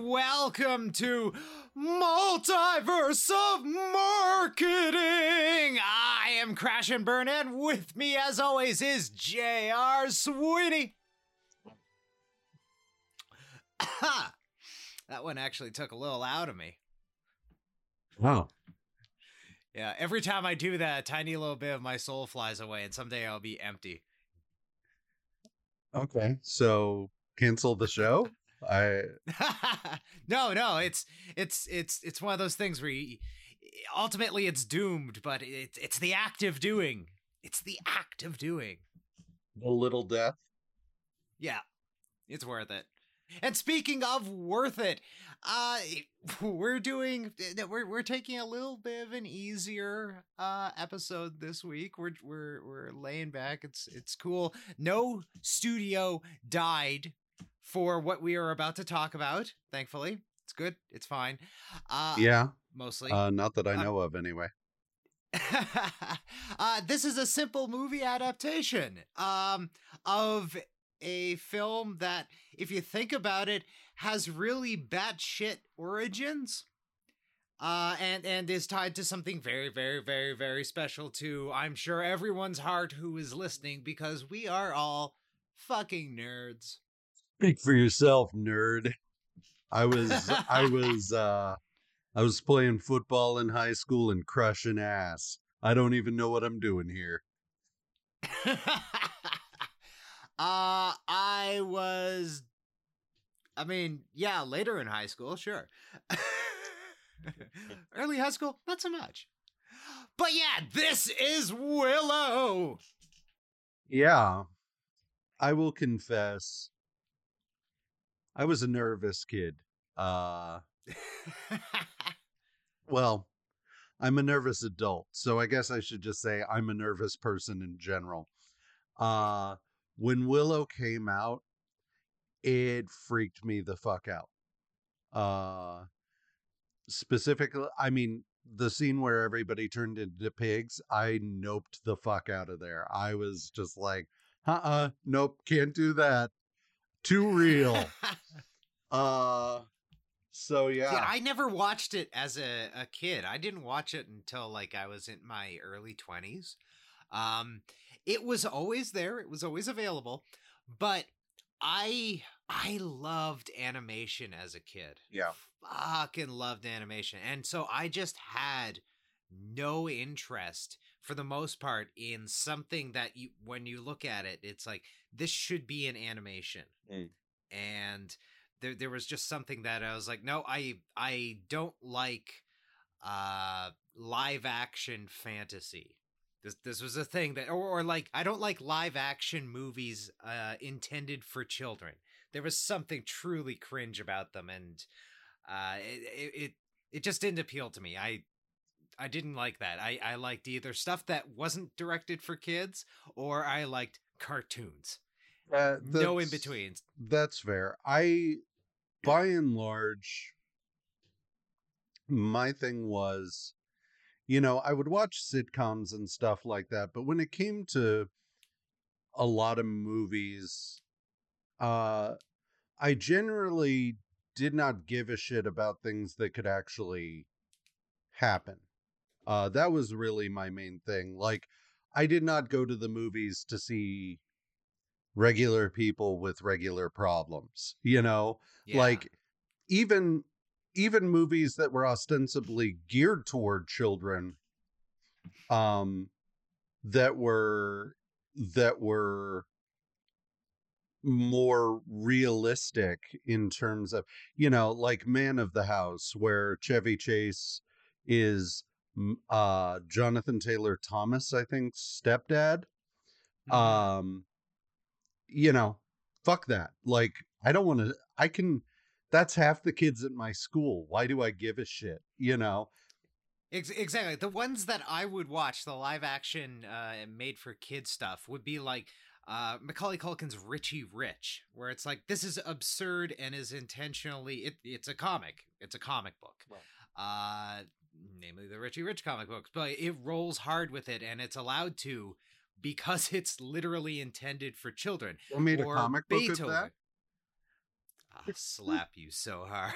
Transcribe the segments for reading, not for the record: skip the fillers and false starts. and welcome to Multiverse of Marketing. I am Crash and Burn, and with me, as always, is J.R. Sweetie. Aha! That one actually took a little out of me. Wow. Yeah, every time I do that, a tiny little bit of my soul flies away, and someday I'll be empty. Okay, so cancel the show? No, it's one of those things where you, ultimately it's doomed, but it's the act of doing. It's the act of doing. A little death. Yeah, it's worth it. And speaking of worth it, we're taking a little bit of an easier episode this week. We're laying back. It's cool. No studio died for what we are about to talk about. Thankfully, it's good. It's fine. Yeah, mostly. Not that I know of, anyway. This is a simple movie adaptation of a film that, if you think about it, has really batshit origins, and is tied to something very, very, very, very special to, I'm sure, everyone's heart who is listening, because we are all fucking nerds. Speak for yourself, nerd. I was playing football in high school and crushing ass. I don't even know what I'm doing here. Later in high school, sure. Early high school, not so much. But yeah, this is Willow. Yeah. I will confess, I was a nervous kid. Well, I'm a nervous adult, so I guess I should just say I'm a nervous person in general. When Willow came out, it freaked me the fuck out. Specifically, I mean, the scene where everybody turned into pigs, I noped the fuck out of there. I was just like, nope, can't do that. Too real. So yeah. Yeah, I never watched it as a kid. I didn't watch it until like I was in my early 20s. It was always there. It was always available, but I loved animation as a kid. Yeah, fucking loved animation, and so I just had no interest for the most part in something that you, when you look at it, it's like this should be an animation, and there was just something that I was like, no, I don't like live action fantasy. This was a thing that, or like, I don't like live action movies intended for children. There was something truly cringe about them, and it just didn't appeal to me. I didn't like that. I liked either stuff that wasn't directed for kids, or I liked cartoons. No in-betweens. That's fair. By and large, my thing was, you know, I would watch sitcoms and stuff like that, but when it came to a lot of movies, I generally did not give a shit about things that could actually happen. That was really my main thing. Like, I did not go to the movies to see regular people with regular problems, you know? Yeah. Like, even movies that were ostensibly geared toward children, that were more realistic in terms of, you know, like Man of the House, where Chevy Chase is Jonathan Taylor Thomas, I think, stepdad. Mm-hmm. You know, fuck that. Like, I don't want to, I can, that's half the kids at my school. Why do I give a shit? You know? Exactly. The ones that I would watch, the live action made for kids stuff, would be like Macaulay Culkin's Richie Rich, where it's like, this is absurd and is intentionally, it's a comic. It's a comic book. Right. Namely the Richie Rich comic books. But it rolls hard with it, and it's allowed to because it's literally intended for children. They made a comic book of that? I'll slap you so hard.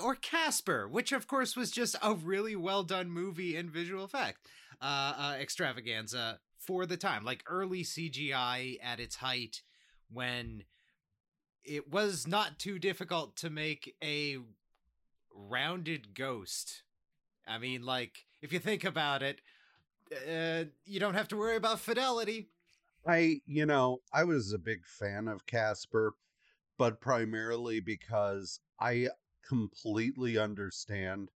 Or Casper, which of course was just a really well done movie and visual effect extravaganza for the time, like early CGI at its height, when it was not too difficult to make a rounded ghost. I mean, like, if you think about it, you don't have to worry about fidelity. I was a big fan of Casper, but primarily because I completely understand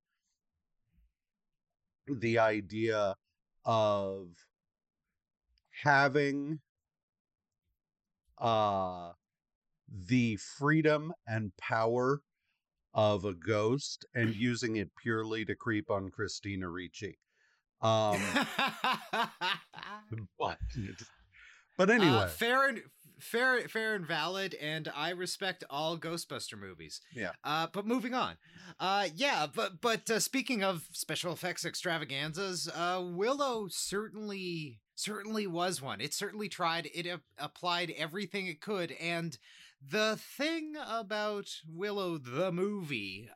the idea of having the freedom and power of a ghost and using it purely to creep on Christina Ricci. But anyway, fair and valid, and I respect all Ghostbuster movies. Yeah. But moving on. Speaking of special effects extravaganzas, Willow certainly was one. It certainly tried. It applied everything it could, and the thing about Willow the movie,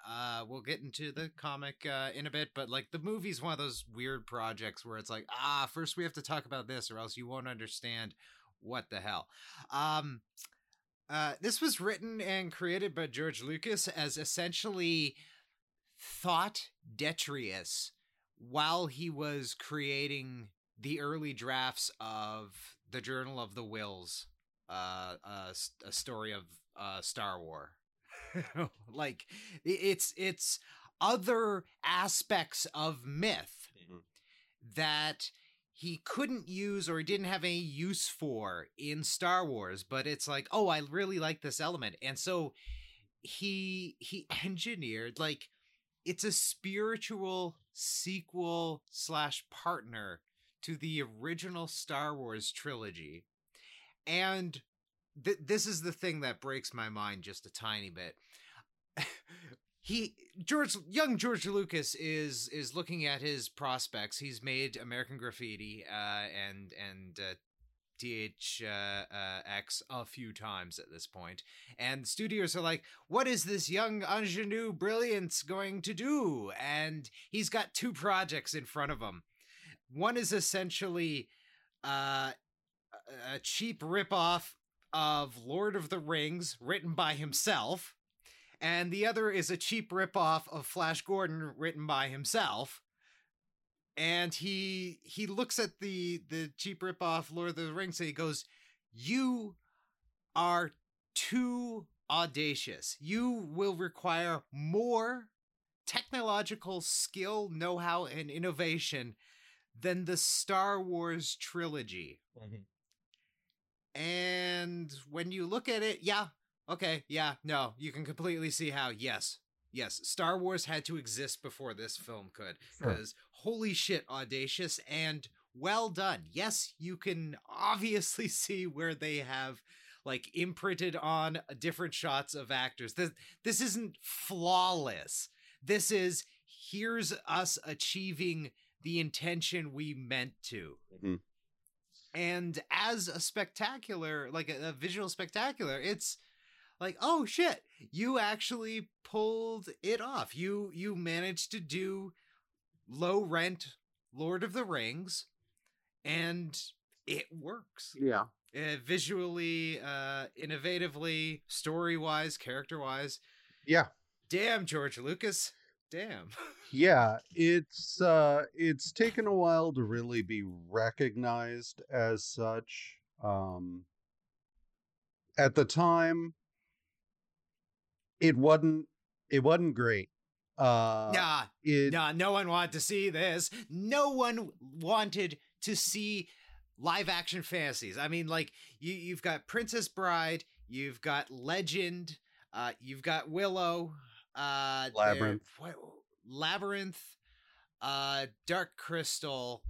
we'll get into the comic in a bit, but like the movie's one of those weird projects where it's like, first we have to talk about this or else you won't understand what the hell. This was written and created by George Lucas as essentially thought detritus while he was creating the early drafts of the Journal of the Wills, a story of Star Wars. Like it's other aspects of myth that he couldn't use or he didn't have any use for in Star Wars, but it's like, oh, I really like this element, and so he engineered, like, it's a spiritual sequel / partner to the original Star Wars trilogy. And this is the thing that breaks my mind just a tiny bit. Young George Lucas is looking at his prospects. He's made American Graffiti and THX a few times at this point. And studios are like, what is this young ingenue brilliance going to do? And he's got two projects in front of him. One is essentially a cheap ripoff of Lord of the Rings written by himself, and the other is a cheap ripoff of Flash Gordon written by himself. And he looks at the cheap ripoff Lord of the Rings and he goes, you are too audacious. You will require more technological skill, know-how, and innovation than the Star Wars trilogy. Mm-hmm. And when you look at it, you can completely see how, yes, Star Wars had to exist before this film could, because holy shit, audacious and well done. Yes, you can obviously see where they have, like, imprinted on different shots of actors. This isn't flawless. This is, here's us achieving the intention we meant to. Mm-hmm. And as a spectacular, like a visual spectacular, it's like, oh shit, you actually pulled it off. You managed to do low rent Lord of the Rings, and it works. Yeah. Visually, innovatively, story-wise, character-wise. Yeah. Damn, George Lucas. Damn. Yeah, it's taken a while to really be recognized as such. At the time, it wasn't great. No one wanted to see this. No one wanted to see live action fantasies. I mean, like, you've got Princess Bride, you've got Legend, you've got Willow, Labyrinth, Dark Crystal.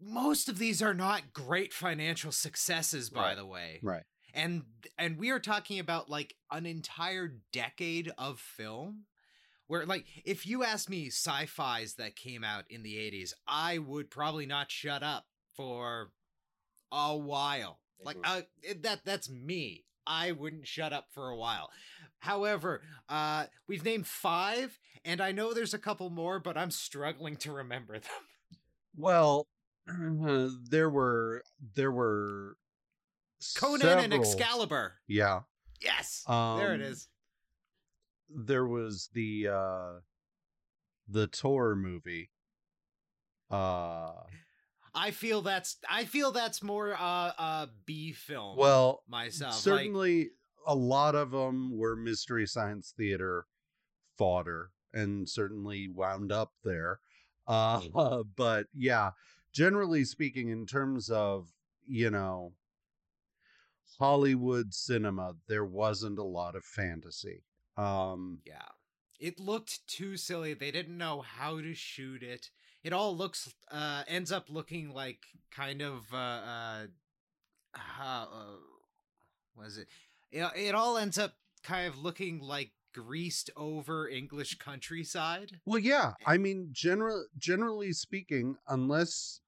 Most of these are not great financial successes, by the way. Right. And we are talking about, like, an entire decade of film where, like, if you asked me sci-fis that came out in the 80s, I would probably not shut up for a while. Like that's me. I wouldn't shut up for a while. However, we've named 5, and I know there's a couple more, but I'm struggling to remember them. Well, there were Conan several. And Excalibur. Yeah. Yes. There it is. There was the Tor movie. I feel that's more B film. Well, myself certainly a lot of them were Mystery Science Theater fodder, and certainly wound up there. But yeah, generally speaking, in terms of, you know, Hollywood cinema, there wasn't a lot of fantasy. Yeah, it looked too silly. They didn't know how to shoot it. It all looks ends up looking like kind of was it? It all ends up kind of looking like greased over English countryside. Well, yeah, I mean, generally speaking, unless,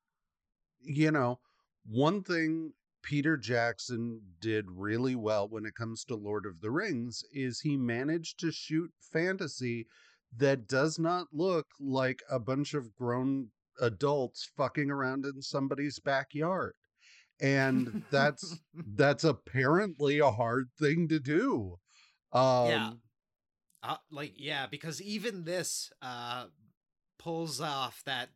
you know, one thing Peter Jackson did really well when it comes to Lord of the Rings is he managed to shoot fantasy that does not look like a bunch of grown adults fucking around in somebody's backyard. And that's apparently a hard thing to do. Because even this pulls off that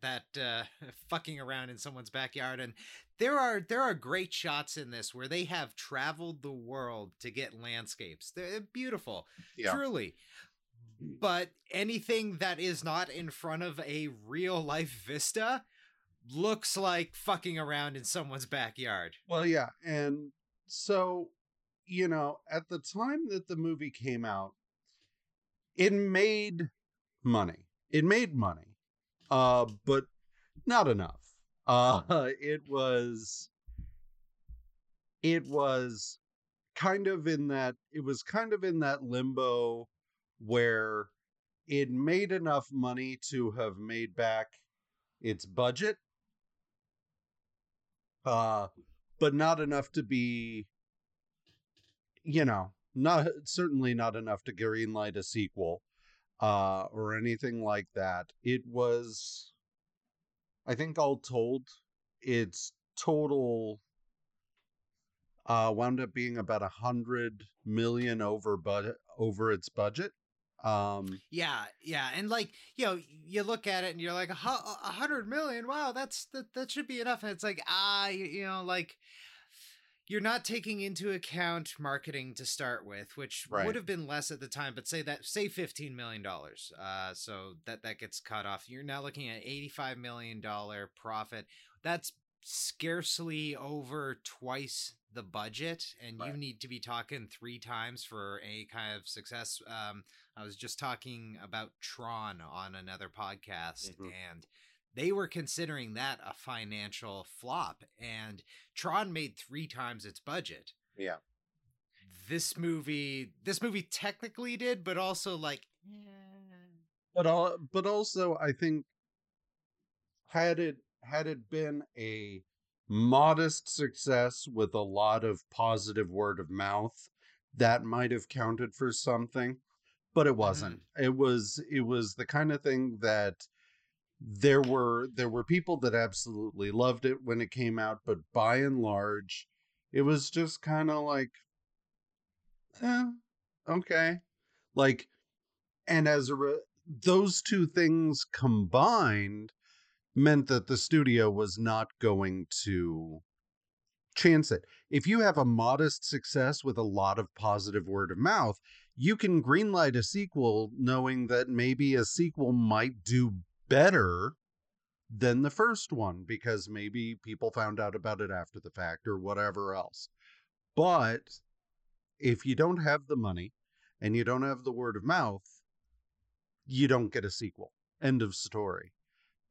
fucking around in someone's backyard. And there are great shots in this where they have traveled the world to get landscapes. They're beautiful, truly. But anything that is not in front of a real life vista looks like fucking around in someone's backyard. Well, yeah. And so, you know, at the time that the movie came out, it made money. But not enough. It was kind of in that limbo where it made enough money to have made back its budget, but not enough to be, you know, certainly not enough to greenlight a sequel, or anything like that. It was, I think all told, its total wound up being about $100 million over its budget. And, like, you know, you look at it and you're like, $100 million, wow, that should be enough. And it's like, you're not taking into account marketing to start with, which would have been less at the time, but say $15 million, so that gets cut off. You're now looking at $85 million profit. That's scarcely over twice the budget, and you need to be talking 3 times for any kind of success. I was just talking about Tron on another podcast, and they were considering that a financial flop, and Tron made 3 times its budget. Yeah. This movie technically did, but also, like, but also I think had it been a modest success with a lot of positive word of mouth, that might have counted for something, but it wasn't. It was the kind of thing that there were people that absolutely loved it when it came out, but by and large, it was just kind of like, okay. Like, and as those two things combined meant that the studio was not going to chance it. If you have a modest success with a lot of positive word of mouth, you can greenlight a sequel knowing that maybe a sequel might do better than the first one, because maybe people found out about it after the fact or whatever else. But if you don't have the money and you don't have the word of mouth, you don't get a sequel. End of story.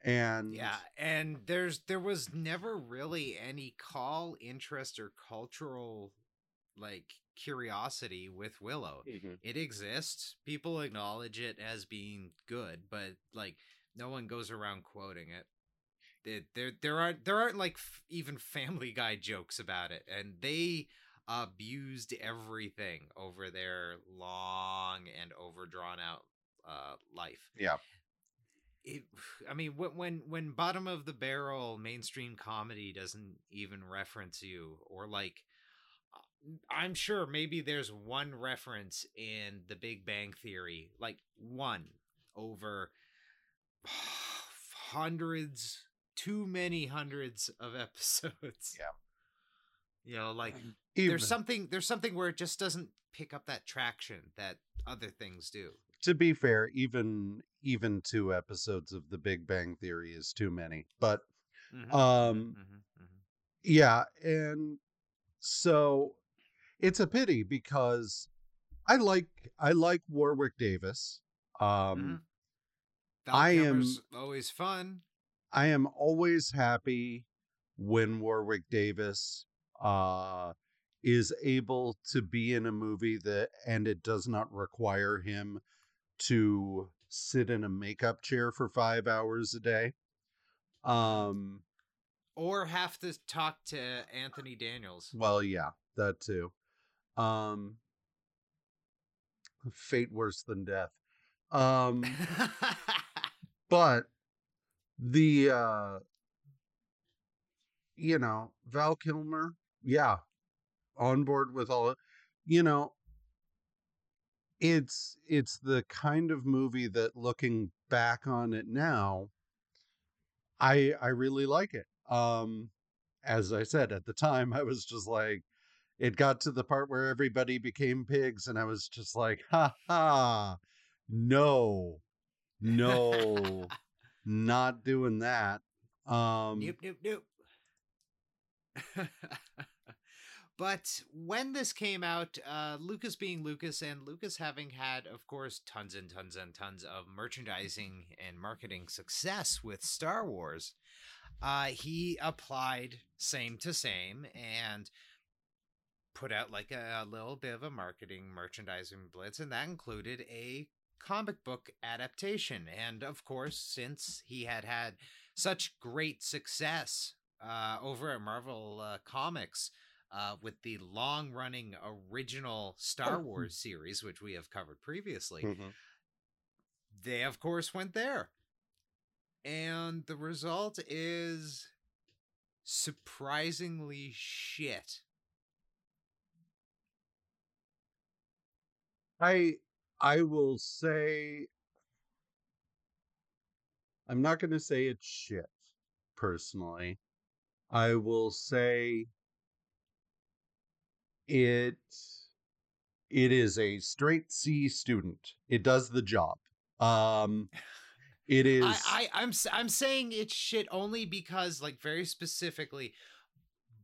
And yeah, and there was never really any call, interest, or cultural, like, curiosity with Willow. It exists, people acknowledge it as being good, but, like, no one goes around quoting it. There aren't like even Family Guy jokes about it, and they abused everything over their long and overdrawn out life. Yeah. When bottom of the barrel mainstream comedy doesn't even reference you, or like, I'm sure maybe there's one reference in the Big Bang Theory, like one over hundreds, too many hundreds of episodes. Yeah. You know, like even, there's something where it just doesn't pick up that traction that other things do. To be fair, even two episodes of the Big Bang Theory is too many, but yeah. And so it's a pity because I like Warwick Davis. Val Kilmer's always fun. I am always happy when Warwick Davis is able to be in a movie and it does not require him to sit in a makeup chair for 5 hours a day. Or have to talk to Anthony Daniels. Well, yeah, that too. Fate worse than death. But the, Val Kilmer, yeah, on board with all of, it's the kind of movie that looking back on it now, I really like it. As I said, at the time, I was just like, it got to the part where everybody became pigs, and I was just like, no, not doing that. Nope. But when this came out, Lucas being Lucas and Lucas having had, of course, tons and tons and tons of merchandising and marketing success with Star Wars, he applied same to same and put out like a little bit of a marketing merchandising blitz. And that included a comic book adaptation. And of course, since he had such great success over at Marvel Comics, with the long-running original Star Wars series, which we have covered previously, they, of course, went there. And the result is surprisingly shit. I will say... I'm not going to say it's shit, personally. I will say... It is a straight C student. It does the job. It is. I'm saying it's shit only because, like, very specifically,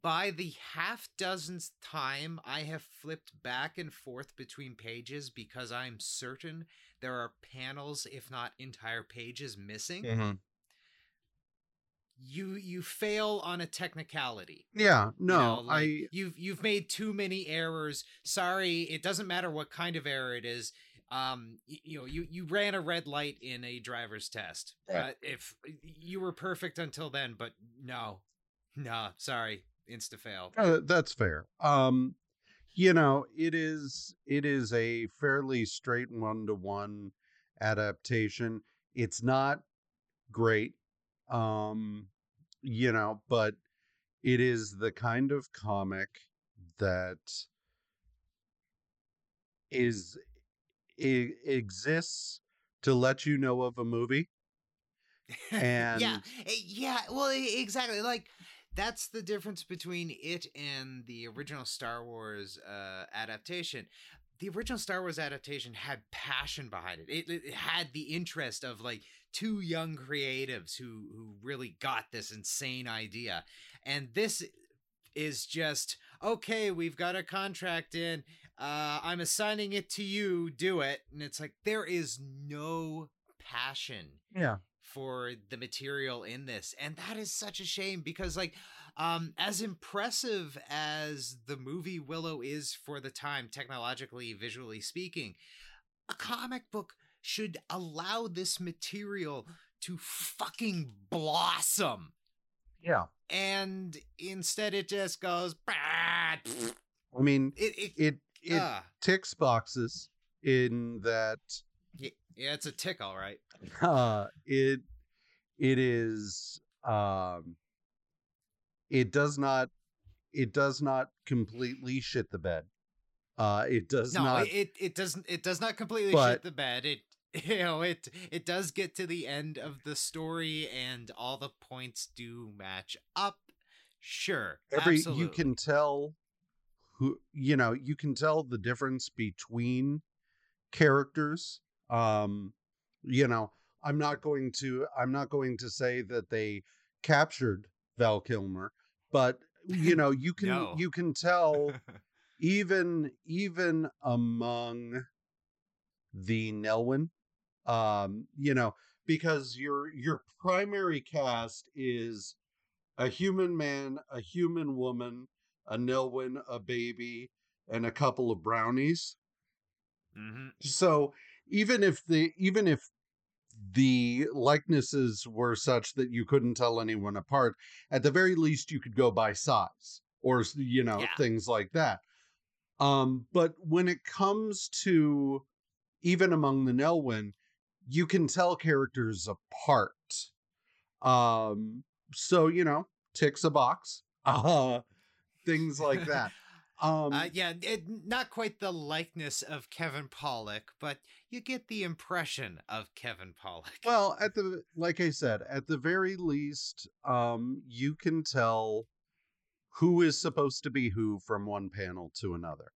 by the half dozenth time I have flipped back and forth between pages because I'm certain there are panels, if not entire pages, missing. Mm-hmm. You fail on a technicality. Yeah, no, you've made too many errors. Sorry, it doesn't matter what kind of error it is. You ran a red light in a driver's test. Yeah. If you were perfect until then, but no, sorry, insta fail. That's fair. It is a fairly straight 1-to-1 adaptation. It's not great. But it is the kind of comic that exists to let you know of a movie. And yeah, well, exactly. Like, that's the difference between it and the original Star Wars adaptation. The original Star Wars adaptation had passion behind it. It had the interest of, like, two young creatives who really got this insane idea. And this is just, okay, we've got a contract in. I'm assigning it to you. Do it. And it's like, there is no passion for the material in this. And that is such a shame because, like... as impressive as the movie Willow is for the time, technologically, visually speaking, a comic book should allow this material to fucking blossom. Yeah. And instead it just goes. I mean, it ticks boxes in that. Yeah, it's a tick, all right. It is. It does not completely shit the bed. It does not completely shit the bed. It does get to the end of the story and all the points do match up. Sure. Absolutely. You can tell the difference between characters. I'm not going to say that they captured Val Kilmer, but you can tell even among the Nelwyn, because your primary cast is a human man, a human woman, a Nelwyn, a baby, and a couple of brownies. Mm-hmm. So even if the likenesses were such that you couldn't tell anyone apart, at the very least you could go by size or things like that. But when it comes to even among the Nelwyn, you can tell characters apart. So ticks a box, things like that. Not quite the likeness of Kevin Pollak, but you get the impression of Kevin Pollak. Well, like I said, at the very least, you can tell who is supposed to be who from one panel to another.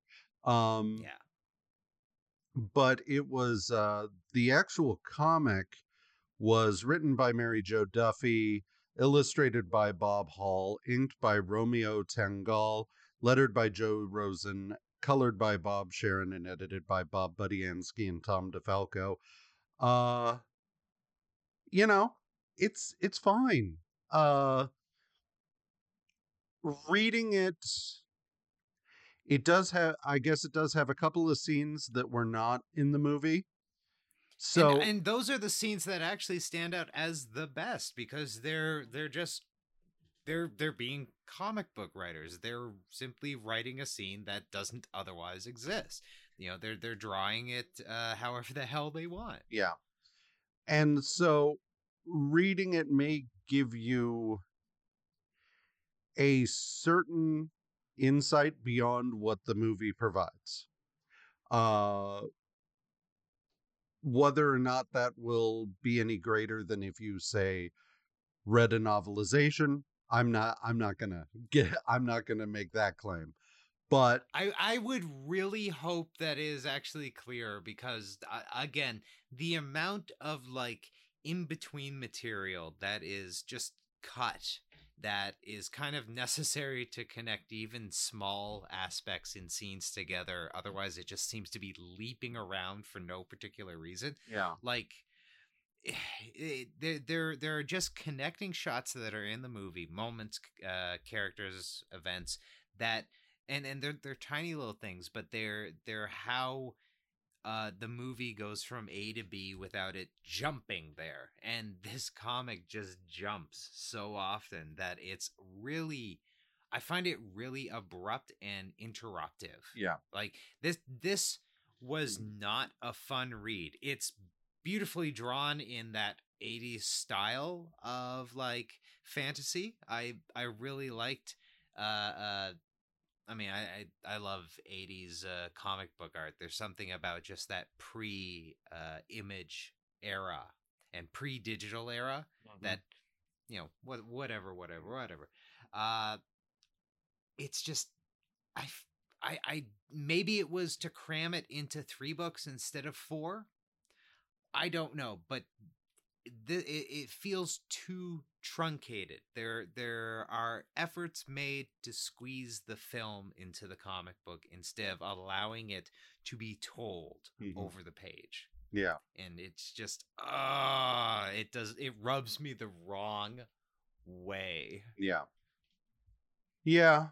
But it was the actual comic was written by Mary Jo Duffy, illustrated by Bob Hall, inked by Romeo Tangal, lettered by Joe Rosen, colored by Bob Sharon, and edited by Bob Budiansky and Tom DeFalco. It's fine. Reading it, it does have a couple of scenes that were not in the movie. So and those are the scenes that actually stand out as the best because they're being comic book writers. They're simply writing a scene that doesn't otherwise exist. They're drawing it however the hell they want. Yeah. And so reading it may give you a certain insight beyond what the movie provides. Whether or not that will be any greater than if you say read a novelization, I'm not gonna make that claim, but I would really hope that is actually clear because again, the amount of in between material that is just cut that is kind of necessary to connect even small aspects in scenes together. Otherwise, it just seems to be leaping around for no particular reason. Yeah, There are just connecting shots that are in the movie, moments, characters, events that, and they're tiny little things, but they're how the movie goes from A to B without it jumping there. And this comic just jumps so often that it's really, I find it really abrupt and interruptive. Yeah, this was not a fun read. It's beautifully drawn in that 80s style of fantasy. I really liked I love 80s comic book art. There's something about just that pre image era and pre digital era that whatever. It's just I maybe it was to cram it into 3 books instead of 4. I don't know, but it feels too truncated. There are efforts made to squeeze the film into the comic book instead of allowing it to be told over the page. Yeah. And it's just, it rubs me the wrong way. Yeah. Yeah.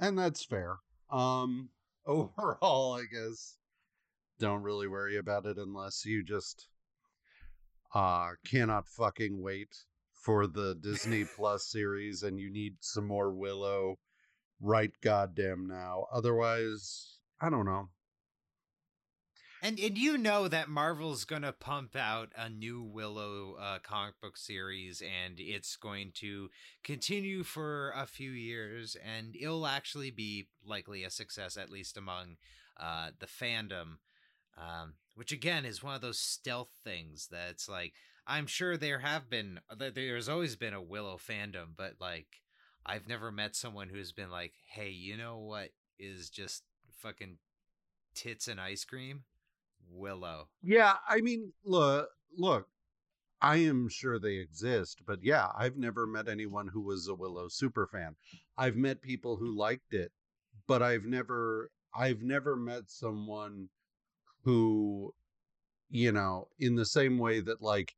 And that's fair. Overall, I guess don't really worry about it unless you just cannot fucking wait for the Disney Plus series, and you need some more Willow right goddamn now. Otherwise, I don't know. And you know that Marvel's going to pump out a new Willow comic book series, and it's going to continue for a few years, and it'll actually be likely a success, at least among the fandom, which again is one of those stealth things that's like, I'm sure there's always been a Willow fandom, but like, I've never met someone who's been like, hey, you know what is just fucking tits and ice cream? Willow. Yeah, I mean, look, I am sure they exist, but yeah, I've never met anyone who was a Willow superfan. I've met people who liked it, but I've never met someone who, you know, in the same way that like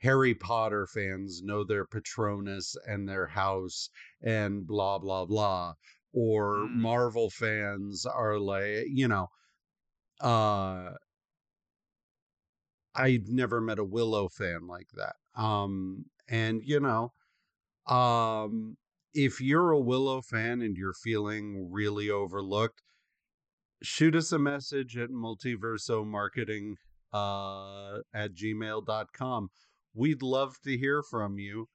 Harry Potter fans know their Patronus and their house and blah blah blah, or Marvel fans are like, you know, I've never met a Willow fan like that. And, you know, if you're a Willow fan and you're feeling really overlooked, shoot us a message at multiversomarketing at gmail.com. We'd love to hear from you,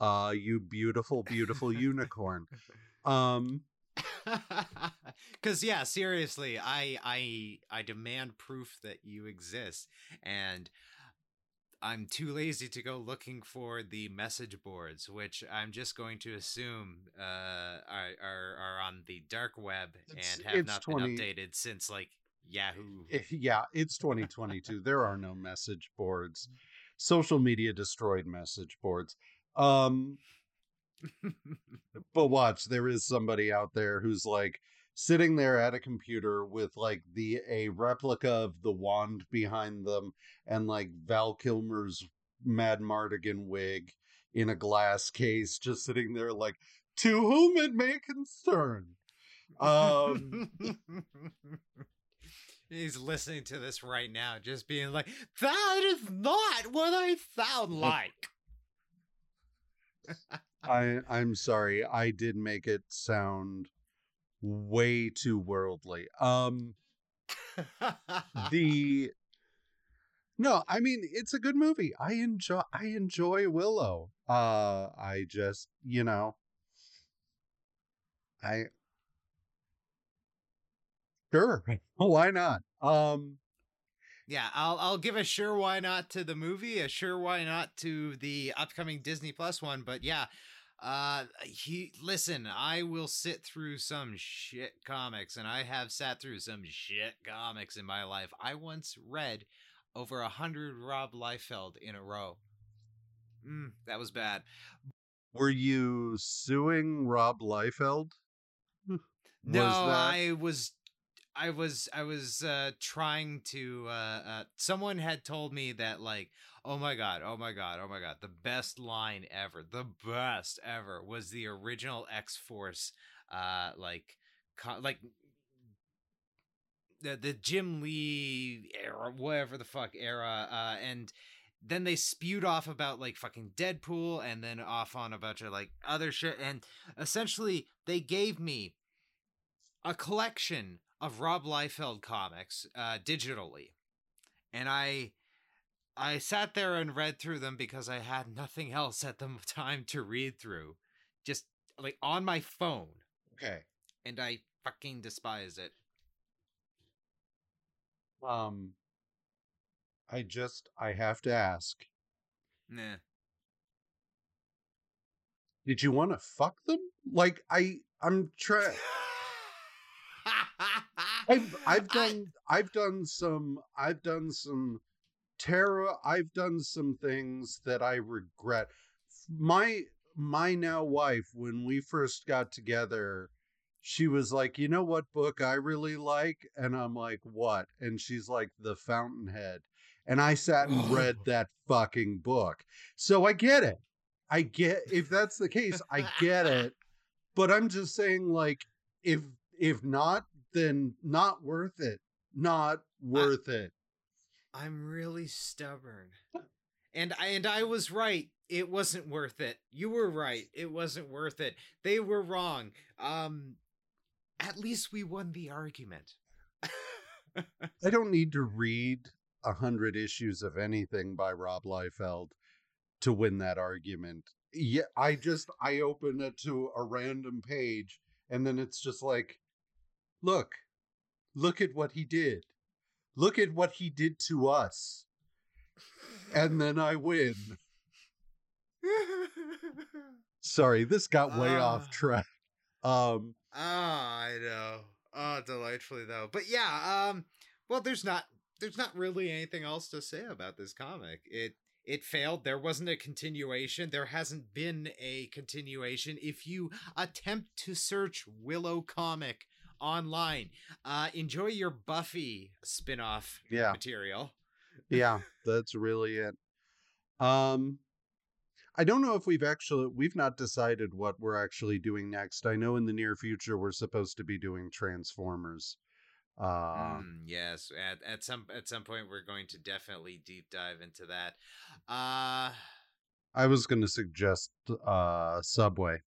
you beautiful, beautiful unicorn. Because yeah, seriously, I demand proof that you exist, and I'm too lazy to go looking for the message boards, which I'm just going to assume are on the dark web and have not been updated since like Yahoo. Yeah, it's 2022. There are no message boards. Social media destroyed message boards. But watch, there is somebody out there who's like sitting there at a computer with like a replica of the wand behind them and like Val Kilmer's Mad Mardigan wig in a glass case, just sitting there like, to whom it may concern. He's listening to this right now, just being like, that is not what I sound like. I'm sorry, I did make it sound way too worldly. I mean, it's a good movie. I enjoy Willow. I just, you know, I sure, why not? Yeah, I'll give a sure why not to the movie, a sure why not to the upcoming Disney Plus one, but yeah, I will sit through some shit comics, and I have sat through some shit comics in my life. I once read over 100 Rob Liefeld in a row. That was bad. Were you suing Rob Liefeld? I was trying to, someone had told me that like, oh my God, the best line ever, was the original X-Force, the Jim Lee era, whatever the fuck era, and then they spewed off about like fucking Deadpool and then off on a bunch of like other shit, and essentially they gave me a collection of Rob Liefeld comics digitally, and I sat there and read through them because I had nothing else at the time to read through, just like on my phone. Okay. And I fucking despise it. I have to ask. Nah. Did you want to fuck them? Like I'm trying. I've done some things that I regret. My now wife, when we first got together, she was like, you know what book I really like? And I'm like, what? And she's like, The Fountainhead. And I sat and read that fucking book. So I get it. If that's the case, I get it. But I'm just saying, like, if not, then not worth it. Not worth it. I'm really stubborn. And I was right. It wasn't worth it. You were right. It wasn't worth it. They were wrong. At least we won the argument. I don't need to read 100 issues of anything by Rob Liefeld to win that argument. Yeah, I open it to a random page, and then it's just like, look at what he did. Look at what he did to us. And then I win. Sorry, this got way off track. I know. Delightfully though. But yeah, well, there's not really anything else to say about this comic. It failed. There wasn't a continuation. There hasn't been a continuation. If you attempt to search Willow comic online, enjoy your Buffy spin-off material. Yeah, that's really it. I don't know if we've not decided what we're actually doing next. I know in the near future we're supposed to be doing Transformers. Yes, at some point we're going to definitely deep dive into that. I was going to suggest Subway,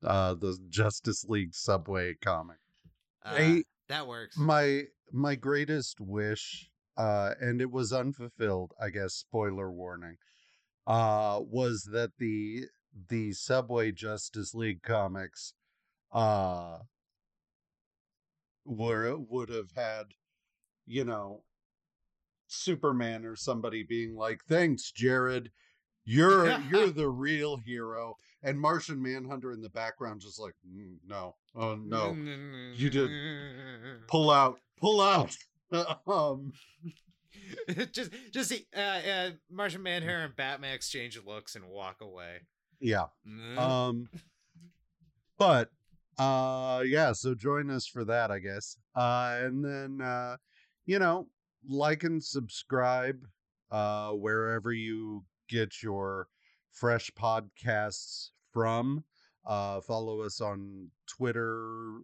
the Justice League Subway comic. That works. My greatest wish, and it was unfulfilled, I guess, spoiler warning, was that the Subway Justice League comics would have had, Superman or somebody being like, "Thanks, Jared, you're the real hero," and Martian Manhunter in the background just like, "No, oh no, you did pull out." Just see Martian Manhunter and Batman exchange looks and walk away. Yeah. So join us for that, I guess. And then like and subscribe wherever you get your fresh podcasts from. Follow us on Twitter,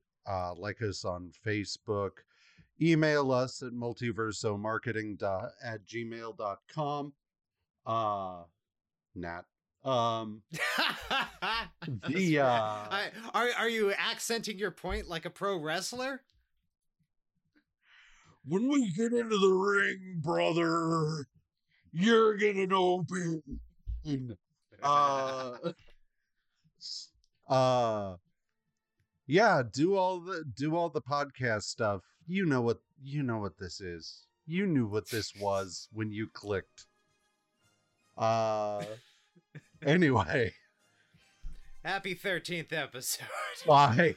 like us on Facebook. Email us at multiversomarketing@gmail.com. Nat. Are you accenting your point like a pro wrestler? When we get into the ring, brother, you're gonna know pain. Do all the podcast stuff. You know what this is. You knew what this was when you clicked. Anyway. Happy 13th episode. Bye.